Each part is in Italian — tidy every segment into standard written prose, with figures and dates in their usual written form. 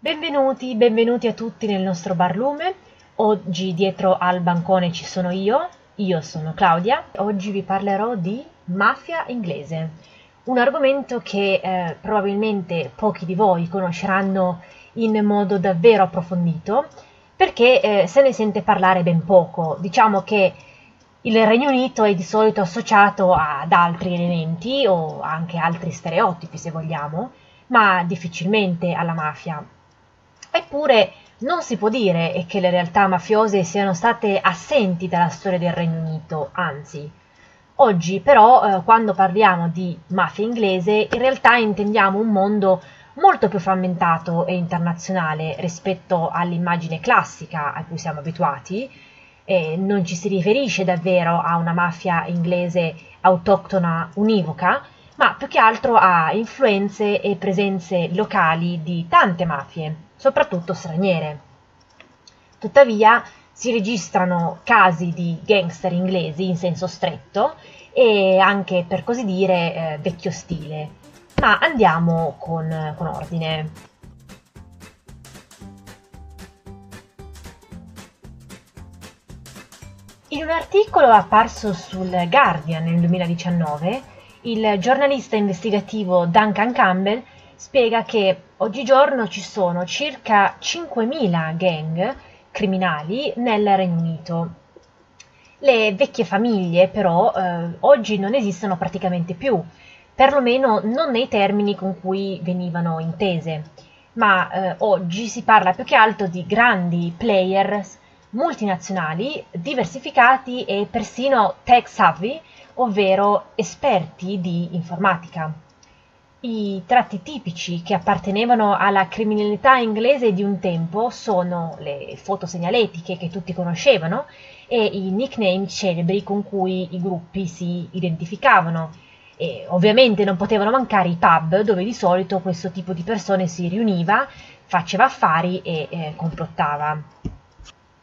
Benvenuti a tutti nel nostro Barlume. Oggi dietro al bancone ci sono io sono Claudia. Oggi vi parlerò di mafia inglese, un argomento che probabilmente pochi di voi conosceranno in modo davvero approfondito, perché se ne sente parlare ben poco. Diciamo che il Regno Unito è di solito associato ad altri elementi o anche altri stereotipi, se vogliamo, ma difficilmente alla mafia. Eppure non si può dire che le realtà mafiose siano state assenti dalla storia del Regno Unito, anzi. Oggi però, quando parliamo di mafia inglese, in realtà intendiamo un mondo molto più frammentato e internazionale rispetto all'immagine classica a cui siamo abituati. Non ci si riferisce davvero a una mafia inglese autoctona univoca, ma più che altro a influenze e presenze locali di tante mafie, soprattutto straniere. Tuttavia si registrano casi di gangster inglesi in senso stretto e anche, per così dire, vecchio stile. Ma andiamo con ordine. In un articolo apparso sul Guardian nel 2019, il giornalista investigativo Duncan Campbell spiega che oggigiorno ci sono circa 5.000 gang criminali nel Regno Unito. Le vecchie famiglie però oggi non esistono praticamente più, perlomeno non nei termini con cui venivano intese, ma oggi si parla più che altro di grandi players multinazionali, diversificati e persino tech savvy, ovvero esperti di informatica. I tratti tipici che appartenevano alla criminalità inglese di un tempo sono le foto segnaletiche che tutti conoscevano e i nickname celebri con cui i gruppi si identificavano. E ovviamente non potevano mancare i pub, dove di solito questo tipo di persone si riuniva, faceva affari e complottava.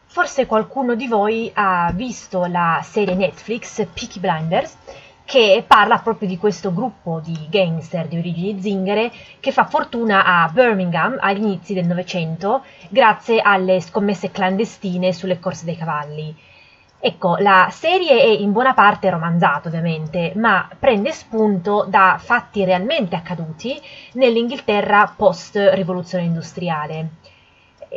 Forse qualcuno di voi ha visto la serie Netflix Peaky Blinders, che parla proprio di questo gruppo di gangster di origini zingare che fa fortuna a Birmingham agli inizi del Novecento grazie alle scommesse clandestine sulle corse dei cavalli. Ecco, la serie è in buona parte romanzata ovviamente, ma prende spunto da fatti realmente accaduti nell'Inghilterra post-rivoluzione industriale.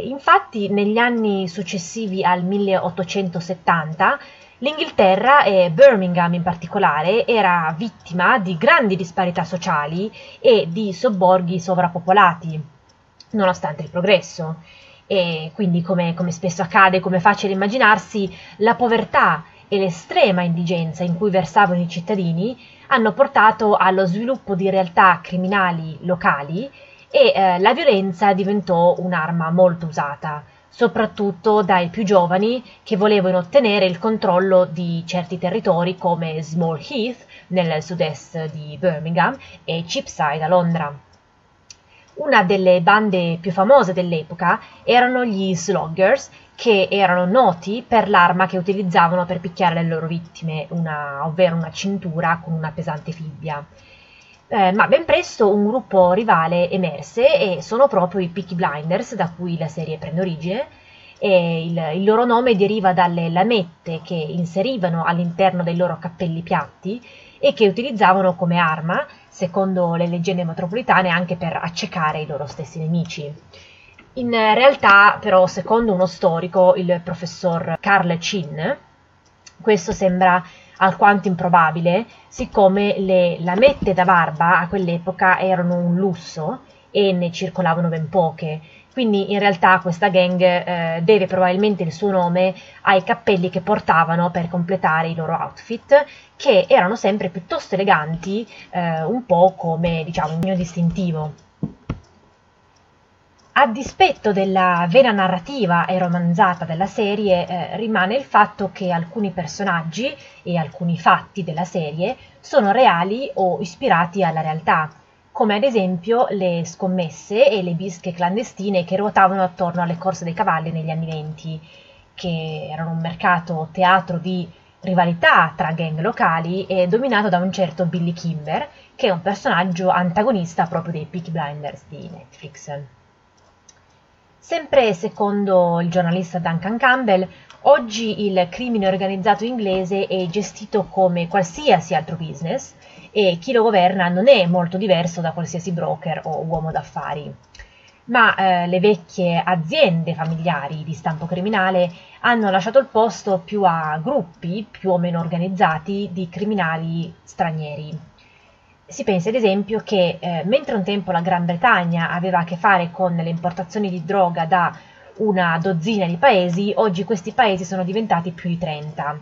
Infatti, negli anni successivi al 1870, l'Inghilterra e Birmingham in particolare era vittima di grandi disparità sociali e di sobborghi sovrappopolati, nonostante il progresso. E quindi, come spesso accade, come è facile immaginarsi, la povertà e l'estrema indigenza in cui versavano i cittadini hanno portato allo sviluppo di realtà criminali locali e la violenza diventò un'arma molto usata, soprattutto dai più giovani che volevano ottenere il controllo di certi territori come Small Heath nel sud-est di Birmingham e Cheapside a Londra. Una delle bande più famose dell'epoca erano gli Sloggers, che erano noti per l'arma che utilizzavano per picchiare le loro vittime, ovvero una cintura con una pesante fibbia. Ma ben presto un gruppo rivale emerse e sono proprio i Peaky Blinders, da cui la serie prende origine, e il loro nome deriva dalle lamette che inserivano all'interno dei loro cappelli piatti e che utilizzavano come arma, secondo le leggende metropolitane, anche per accecare i loro stessi nemici. In realtà, però, secondo uno storico, il professor Carl Chin, questo sembra alquanto improbabile, siccome le lamette da barba a quell'epoca erano un lusso e ne circolavano ben poche. Quindi in realtà questa gang deve probabilmente il suo nome ai cappelli che portavano per completare i loro outfit, che erano sempre piuttosto eleganti, un po' come, diciamo, un mio distintivo. A dispetto della vena narrativa e romanzata della serie, rimane il fatto che alcuni personaggi e alcuni fatti della serie sono reali o ispirati alla realtà, come ad esempio le scommesse e le bische clandestine che ruotavano attorno alle corse dei cavalli negli anni '20, che erano un mercato teatro di rivalità tra gang locali e dominato da un certo Billy Kimber, che è un personaggio antagonista proprio dei Peaky Blinders di Netflix. Sempre secondo il giornalista Duncan Campbell, oggi il crimine organizzato inglese è gestito come qualsiasi altro business e chi lo governa non è molto diverso da qualsiasi broker o uomo d'affari. Ma le vecchie aziende familiari di stampo criminale hanno lasciato il posto più a gruppi più o meno organizzati di criminali stranieri. Si pensa ad esempio che mentre un tempo la Gran Bretagna aveva a che fare con le importazioni di droga da una dozzina di paesi, oggi questi paesi sono diventati più di 30.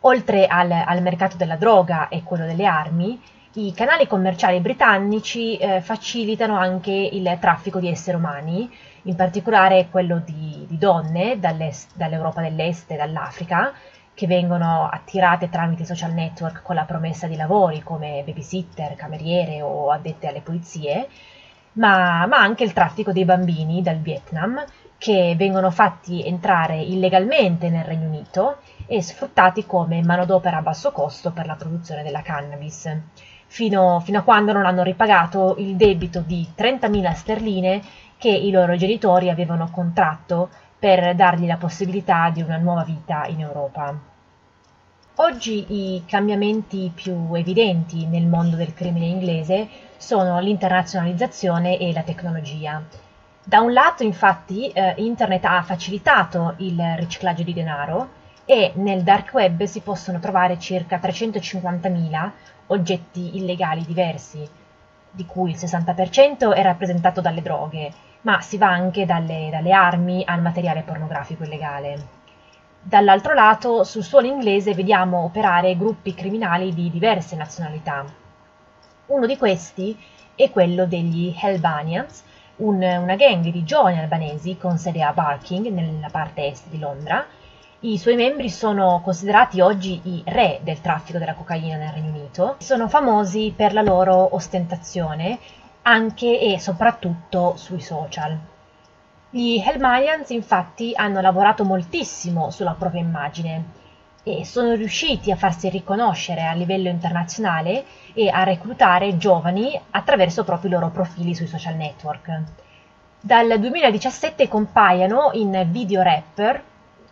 Oltre al mercato della droga e quello delle armi, i canali commerciali britannici facilitano anche il traffico di esseri umani, in particolare quello di donne dall'Europa dell'Est e dall'Africa, che vengono attirate tramite social network con la promessa di lavori come babysitter, cameriere o addette alle pulizie, ma anche il traffico dei bambini dal Vietnam, che vengono fatti entrare illegalmente nel Regno Unito e sfruttati come manodopera a basso costo per la produzione della cannabis, fino a quando non hanno ripagato il debito di 30.000 sterline che i loro genitori avevano contratto per dargli la possibilità di una nuova vita in Europa. Oggi i cambiamenti più evidenti nel mondo del crimine inglese sono l'internazionalizzazione e la tecnologia. Da un lato, infatti, Internet ha facilitato il riciclaggio di denaro e nel dark web si possono trovare circa 350.000 oggetti illegali diversi, di cui il 60% è rappresentato dalle droghe, ma si va anche dalle armi al materiale pornografico illegale. Dall'altro lato, sul suolo inglese vediamo operare gruppi criminali di diverse nazionalità. Uno di questi è quello degli Hell Mayans, una gang di giovani albanesi con sede a Barking, nella parte est di Londra. I suoi membri sono considerati oggi i re del traffico della cocaina nel Regno Unito. Sono famosi per la loro ostentazione, anche e soprattutto sui social. Gli Hell Mayans, infatti, hanno lavorato moltissimo sulla propria immagine e sono riusciti a farsi riconoscere a livello internazionale e a reclutare giovani attraverso proprio i loro profili sui social network. Dal 2017 compaiono in video rapper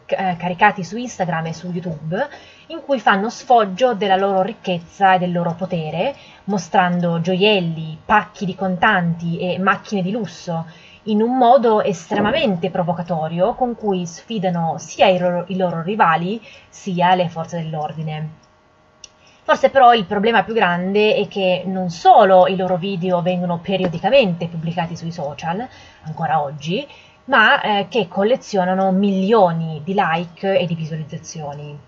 caricati su Instagram e su YouTube, in cui fanno sfoggio della loro ricchezza e del loro potere, mostrando gioielli, pacchi di contanti e macchine di lusso, in un modo estremamente provocatorio con cui sfidano sia i loro rivali sia le forze dell'ordine. Forse però il problema più grande è che non solo i loro video vengono periodicamente pubblicati sui social, ancora oggi, ma che collezionano milioni di like e di visualizzazioni.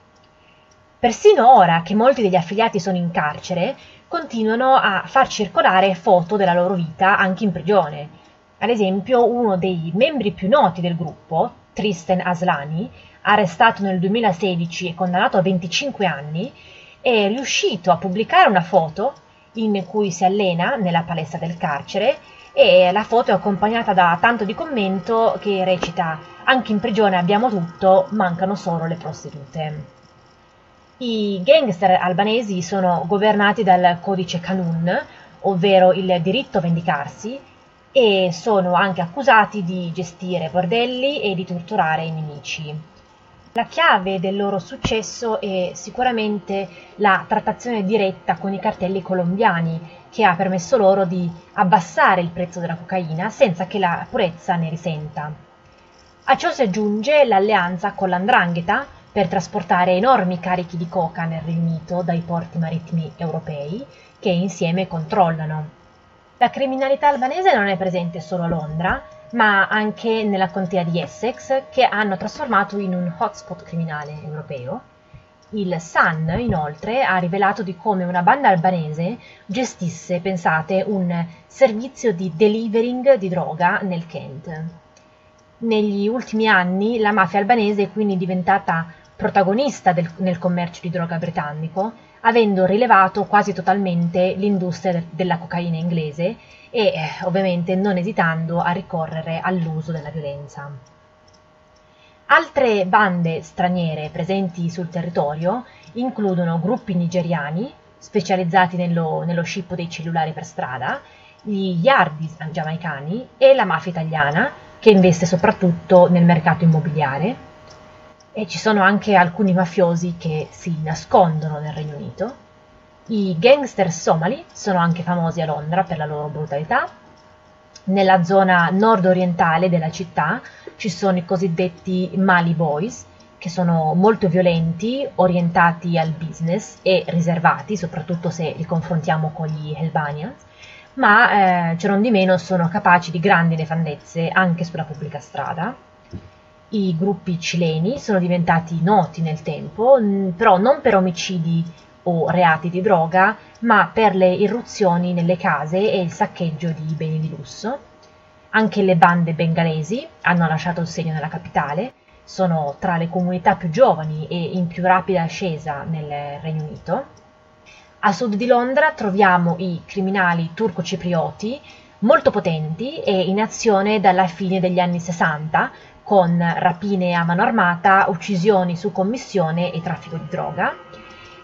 Persino ora che molti degli affiliati sono in carcere, continuano a far circolare foto della loro vita anche in prigione. Ad esempio, uno dei membri più noti del gruppo, Tristan Aslani, arrestato nel 2016 e condannato a 25 anni, è riuscito a pubblicare una foto in cui si allena nella palestra del carcere, e la foto è accompagnata da tanto di commento che recita: anche in prigione abbiamo tutto, mancano solo le prostitute. I gangster albanesi sono governati dal codice kanun, ovvero il diritto a vendicarsi, e sono anche accusati di gestire bordelli e di torturare i nemici. La chiave del loro successo è sicuramente la trattazione diretta con i cartelli colombiani, che ha permesso loro di abbassare il prezzo della cocaina senza che la purezza ne risenta. A ciò si aggiunge l'alleanza con l''ndrangheta per trasportare enormi carichi di coca nel Regno Unito dai porti marittimi europei, che insieme controllano. La criminalità albanese non è presente solo a Londra, ma anche nella contea di Essex, che hanno trasformato in un hotspot criminale europeo. Il Sun, inoltre, ha rivelato di come una banda albanese gestisse, pensate, un servizio di delivering di droga nel Kent. Negli ultimi anni la mafia albanese è quindi diventata protagonista nel commercio di droga britannico, avendo rilevato quasi totalmente l'industria della cocaina inglese e ovviamente non esitando a ricorrere all'uso della violenza. Altre bande straniere presenti sul territorio includono gruppi nigeriani specializzati nello scippo dei cellulari per strada, gli yardies giamaicani e la mafia italiana, che investe soprattutto nel mercato immobiliare, e ci sono anche alcuni mafiosi che si nascondono nel Regno Unito. I gangster somali sono anche famosi a Londra per la loro brutalità. Nella zona nord-orientale della città ci sono i cosiddetti Mali Boys, che sono molto violenti, orientati al business e riservati, soprattutto se li confrontiamo con gli Albanians, ma cerondimeno sono capaci di grandi nefandezze anche sulla pubblica strada. I gruppi cileni sono diventati noti nel tempo, però non per omicidi o reati di droga, ma per le irruzioni nelle case e il saccheggio di beni di lusso. Anche le bande bengalesi hanno lasciato il segno nella capitale, sono tra le comunità più giovani e in più rapida ascesa nel Regno Unito. A sud di Londra troviamo i criminali turco-ciprioti, molto potenti e in azione dalla fine degli anni 60, con rapine a mano armata, uccisioni su commissione e traffico di droga.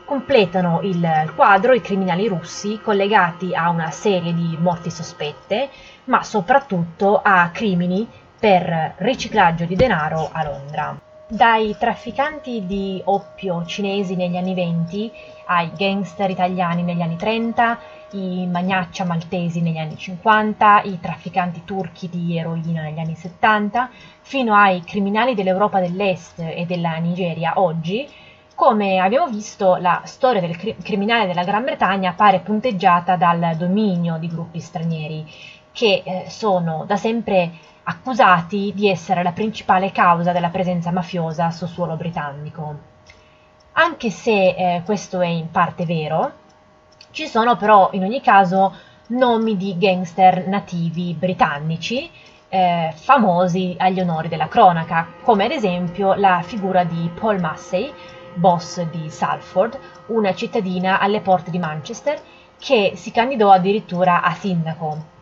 Completano il quadro i criminali russi, collegati a una serie di morti sospette, ma soprattutto a crimini per riciclaggio di denaro a Londra. Dai trafficanti di oppio cinesi negli anni 20 ai gangster italiani negli anni 30, i magnaccia maltesi negli anni 50, i trafficanti turchi di eroina negli anni 70, fino ai criminali dell'Europa dell'Est e della Nigeria oggi, come abbiamo visto la storia del criminale della Gran Bretagna appare punteggiata dal dominio di gruppi stranieri che sono da sempre accusati di essere la principale causa della presenza mafiosa sul suolo britannico. Anche se questo è in parte vero, ci sono però in ogni caso nomi di gangster nativi britannici famosi agli onori della cronaca, come ad esempio la figura di Paul Massey, boss di Salford, una cittadina alle porte di Manchester, che si candidò addirittura a sindaco.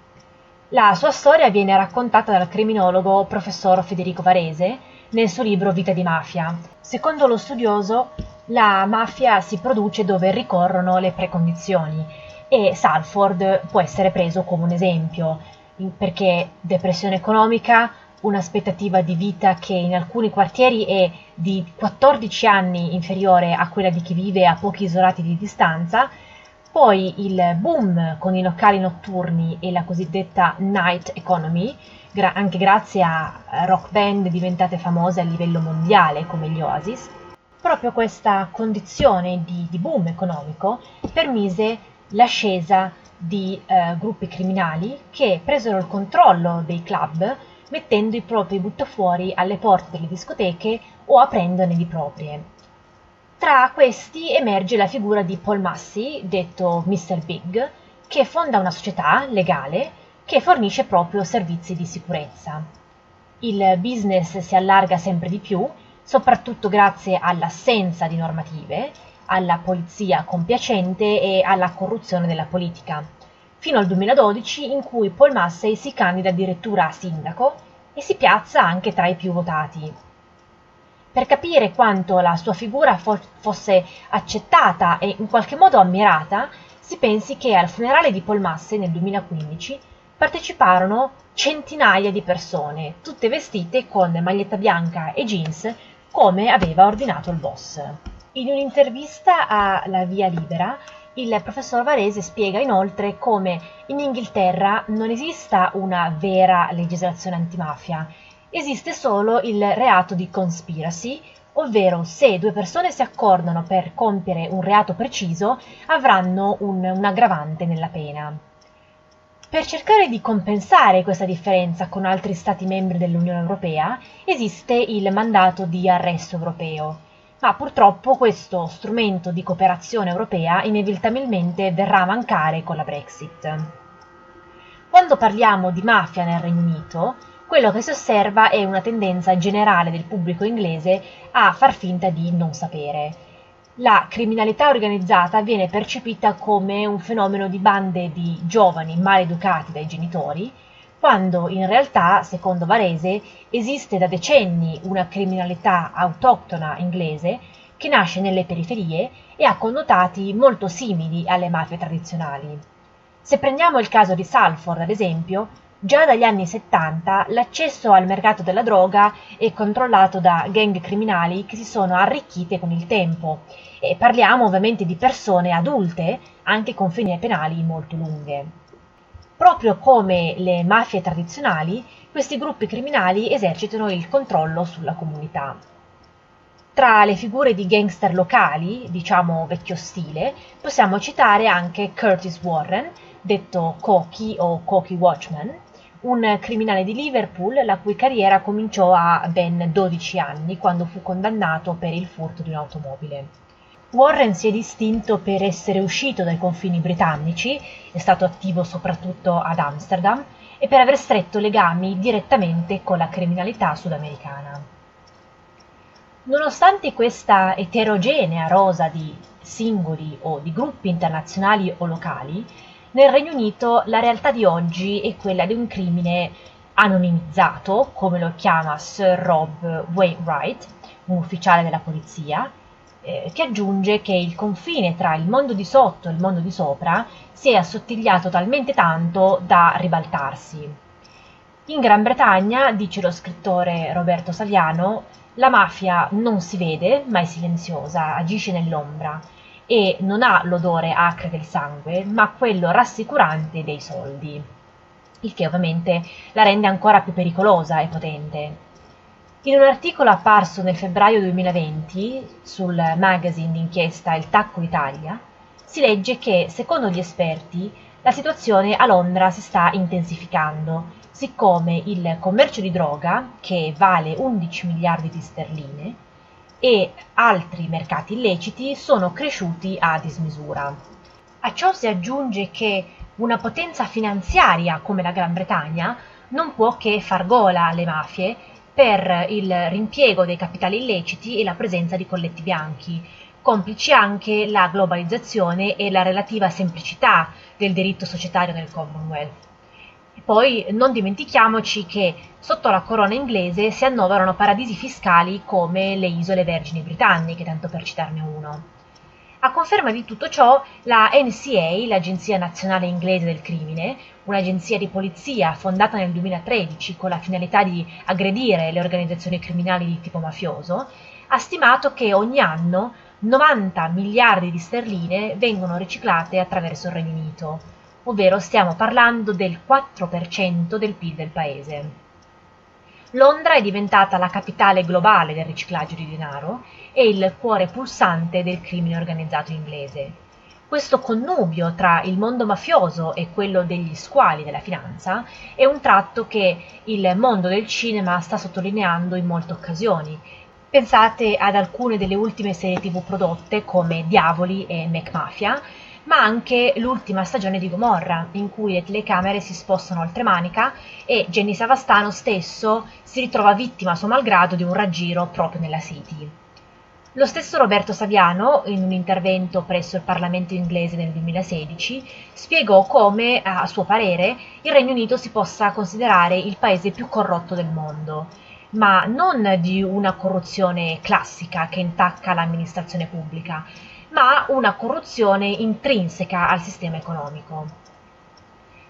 La sua storia viene raccontata dal criminologo professor Federico Varese nel suo libro Vita di mafia. Secondo lo studioso, la mafia si produce dove ricorrono le precondizioni e Salford può essere preso come un esempio, perché depressione economica, un'aspettativa di vita che in alcuni quartieri è di 14 anni inferiore a quella di chi vive a pochi isolati di distanza. Poi il boom con i locali notturni e la cosiddetta night economy, anche grazie a rock band diventate famose a livello mondiale come gli Oasis. Proprio questa condizione di boom economico permise l'ascesa di gruppi criminali che presero il controllo dei club mettendo i propri buttafuori alle porte delle discoteche o aprendone di proprie. Tra questi emerge la figura di Paul Massey, detto Mr. Big, che fonda una società legale che fornisce proprio servizi di sicurezza. Il business si allarga sempre di più, soprattutto grazie all'assenza di normative, alla polizia compiacente e alla corruzione della politica, fino al 2012 in cui Paul Massey si candida addirittura a sindaco e si piazza anche tra i più votati. Per capire quanto la sua figura fosse accettata e in qualche modo ammirata, si pensi che al funerale di Paul Massey nel 2015 parteciparono centinaia di persone, tutte vestite con maglietta bianca e jeans, come aveva ordinato il boss. In un'intervista a La Via Libera, il professor Varese spiega inoltre come in Inghilterra non esista una vera legislazione antimafia. Esiste solo il reato di conspiracy, ovvero se due persone si accordano per compiere un reato preciso, avranno un aggravante nella pena. Per cercare di compensare questa differenza con altri Stati membri dell'Unione Europea, esiste il mandato di arresto europeo, ma purtroppo questo strumento di cooperazione europea inevitabilmente verrà a mancare con la Brexit. Quando parliamo di mafia nel Regno Unito, quello che si osserva è una tendenza generale del pubblico inglese a far finta di non sapere. La criminalità organizzata viene percepita come un fenomeno di bande di giovani maleducati dai genitori, quando in realtà, secondo Varese, esiste da decenni una criminalità autoctona inglese che nasce nelle periferie e ha connotati molto simili alle mafie tradizionali. Se prendiamo il caso di Salford, ad esempio, Già dagli anni 70 l'accesso al mercato della droga è controllato da gang criminali che si sono arricchite con il tempo, e parliamo ovviamente di persone adulte, anche con pene penali molto lunghe. Proprio come le mafie tradizionali, questi gruppi criminali esercitano il controllo sulla comunità. Tra le figure di gangster locali, diciamo vecchio stile, possiamo citare anche Curtis Warren, detto Cookie o Cookie Watchman, un criminale di Liverpool la cui carriera cominciò a ben 12 anni quando fu condannato per il furto di un'automobile. Warren si è distinto per essere uscito dai confini britannici, è stato attivo soprattutto ad Amsterdam, e per aver stretto legami direttamente con la criminalità sudamericana. Nonostante questa eterogenea rosa di singoli o di gruppi internazionali o locali, nel Regno Unito la realtà di oggi è quella di un crimine anonimizzato, come lo chiama Sir Rob Wainwright, un ufficiale della polizia, che aggiunge che il confine tra il mondo di sotto e il mondo di sopra si è assottigliato talmente tanto da ribaltarsi. In Gran Bretagna, dice lo scrittore Roberto Saviano, la mafia non si vede, ma è silenziosa, agisce nell'ombra e non ha l'odore acre del sangue, ma quello rassicurante dei soldi, il che ovviamente la rende ancora più pericolosa e potente. In un articolo apparso nel febbraio 2020 sul magazine d'inchiesta Il Tacco Italia si legge che, secondo gli esperti, la situazione a Londra si sta intensificando, siccome il commercio di droga, che vale 11 miliardi di sterline, e altri mercati illeciti sono cresciuti a dismisura. A ciò si aggiunge che una potenza finanziaria come la Gran Bretagna non può che far gola alle mafie per il rimpiego dei capitali illeciti e la presenza di colletti bianchi, complici anche la globalizzazione e la relativa semplicità del diritto societario nel Commonwealth. E poi non dimentichiamoci che sotto la corona inglese si annoverano paradisi fiscali come le Isole Vergini Britanniche, tanto per citarne uno. A conferma di tutto ciò, la NCA, l'Agenzia Nazionale Inglese del Crimine, un'agenzia di polizia fondata nel 2013 con la finalità di aggredire le organizzazioni criminali di tipo mafioso, ha stimato che ogni anno 90 miliardi di sterline vengono riciclate attraverso il Regno Unito, ovvero stiamo parlando del 4% del PIL del paese. Londra è diventata la capitale globale del riciclaggio di denaro e il cuore pulsante del crimine organizzato inglese. Questo connubio tra il mondo mafioso e quello degli squali della finanza è un tratto che il mondo del cinema sta sottolineando in molte occasioni. Pensate ad alcune delle ultime serie TV prodotte come Diavoli e MacMafia, ma anche l'ultima stagione di Gomorra, in cui le telecamere si spostano oltre Manica e Jenny Savastano stesso si ritrova vittima a suo malgrado di un raggiro proprio nella City. Lo stesso Roberto Saviano, in un intervento presso il Parlamento inglese nel 2016, spiegò come, a suo parere, il Regno Unito si possa considerare il paese più corrotto del mondo, ma non di una corruzione classica che intacca l'amministrazione pubblica, ma una corruzione intrinseca al sistema economico.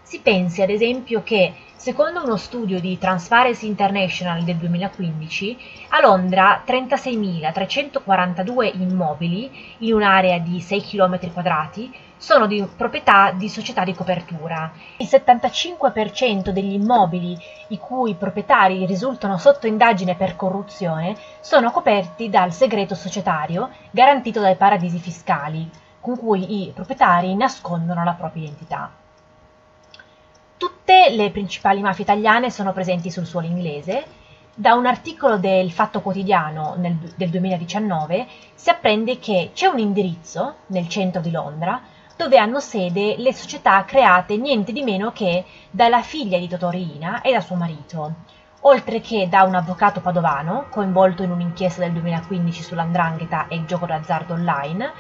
Si pensi ad esempio che, secondo uno studio di Transparency International del 2015, a Londra 36.342 immobili in un'area di 6 km² sono di proprietà di società di copertura. Il 75% degli immobili i cui proprietari risultano sotto indagine per corruzione sono coperti dal segreto societario garantito dai paradisi fiscali, con cui i proprietari nascondono la propria identità. Tutte le principali mafie italiane sono presenti sul suolo inglese. Da un articolo del Fatto Quotidiano del 2019 si apprende che c'è un indirizzo nel centro di Londra dove hanno sede le società create niente di meno che dalla figlia di Totò Riina e da suo marito, oltre che da un avvocato padovano coinvolto in un'inchiesta del 2015 sull''ndrangheta e il gioco d'azzardo online,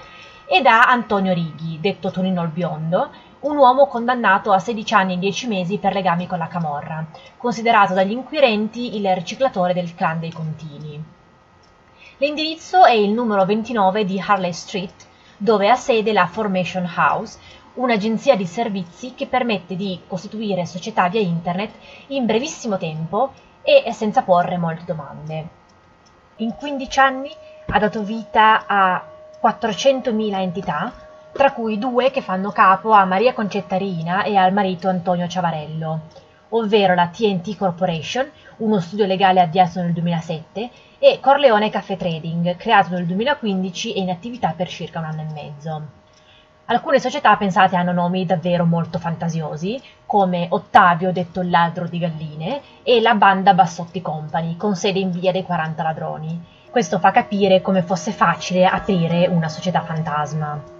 e da Antonio Righi, detto Tonino il Biondo, un uomo condannato a 16 anni e 10 mesi per legami con la camorra, considerato dagli inquirenti il riciclatore del clan dei Contini. L'indirizzo è il numero 29 di Harley Street, dove ha sede la Formation House, un'agenzia di servizi che permette di costituire società via internet in brevissimo tempo e senza porre molte domande. In 15 anni ha dato vita a 400.000 entità, tra cui due che fanno capo a Maria Concetta Riina e al marito Antonio Ciavarello, ovvero la TNT Corporation, uno studio legale avviato nel 2007, e Corleone Caffè Trading, creato nel 2015 e in attività per circa 1 anno e mezzo. Alcune società, pensate, hanno nomi davvero molto fantasiosi, come Ottavio, detto il ladro di galline, e la banda Bassotti Company, con sede in via dei 40 Ladroni. Questo fa capire come fosse facile aprire una società fantasma.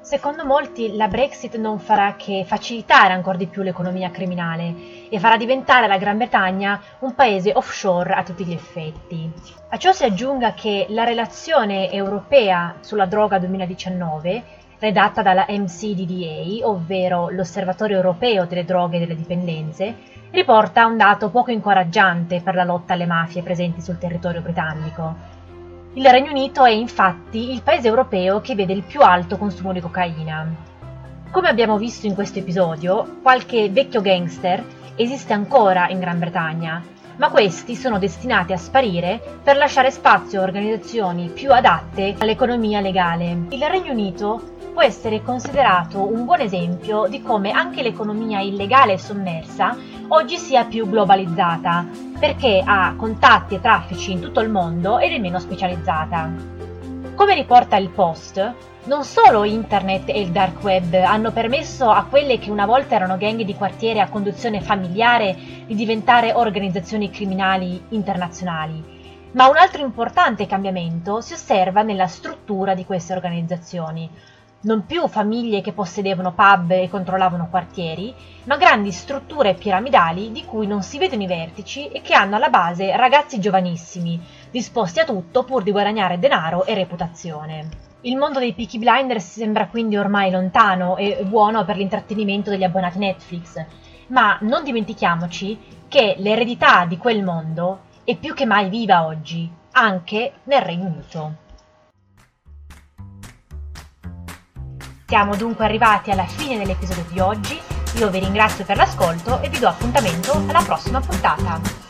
Secondo molti la Brexit non farà che facilitare ancora di più l'economia criminale e farà diventare la Gran Bretagna un paese offshore a tutti gli effetti. A ciò si aggiunga che la relazione europea sulla droga 2019, redatta dalla MCDDA, ovvero l'Osservatorio Europeo delle Droghe e delle Dipendenze, riporta un dato poco incoraggiante per la lotta alle mafie presenti sul territorio britannico. Il Regno Unito è infatti il paese europeo che vede il più alto consumo di cocaina. Come abbiamo visto in questo episodio, qualche vecchio gangster esiste ancora in Gran Bretagna, ma questi sono destinati a sparire per lasciare spazio a organizzazioni più adatte all'economia legale. Il Regno Unito può essere considerato un buon esempio di come anche l'economia illegale e sommersa oggi sia più globalizzata, perché ha contatti e traffici in tutto il mondo ed è meno specializzata. Come riporta il Post, non solo internet e il dark web hanno permesso a quelle che una volta erano gang di quartiere a conduzione familiare di diventare organizzazioni criminali internazionali, ma un altro importante cambiamento si osserva nella struttura di queste organizzazioni. Non più famiglie che possedevano pub e controllavano quartieri, ma grandi strutture piramidali di cui non si vedono i vertici e che hanno alla base ragazzi giovanissimi, disposti a tutto pur di guadagnare denaro e reputazione. Il mondo dei Peaky Blinders sembra quindi ormai lontano e buono per l'intrattenimento degli abbonati Netflix, ma non dimentichiamoci che l'eredità di quel mondo è più che mai viva oggi, anche nel Regno Unito. Siamo dunque arrivati alla fine dell'episodio di oggi, io vi ringrazio per l'ascolto e vi do appuntamento alla prossima puntata.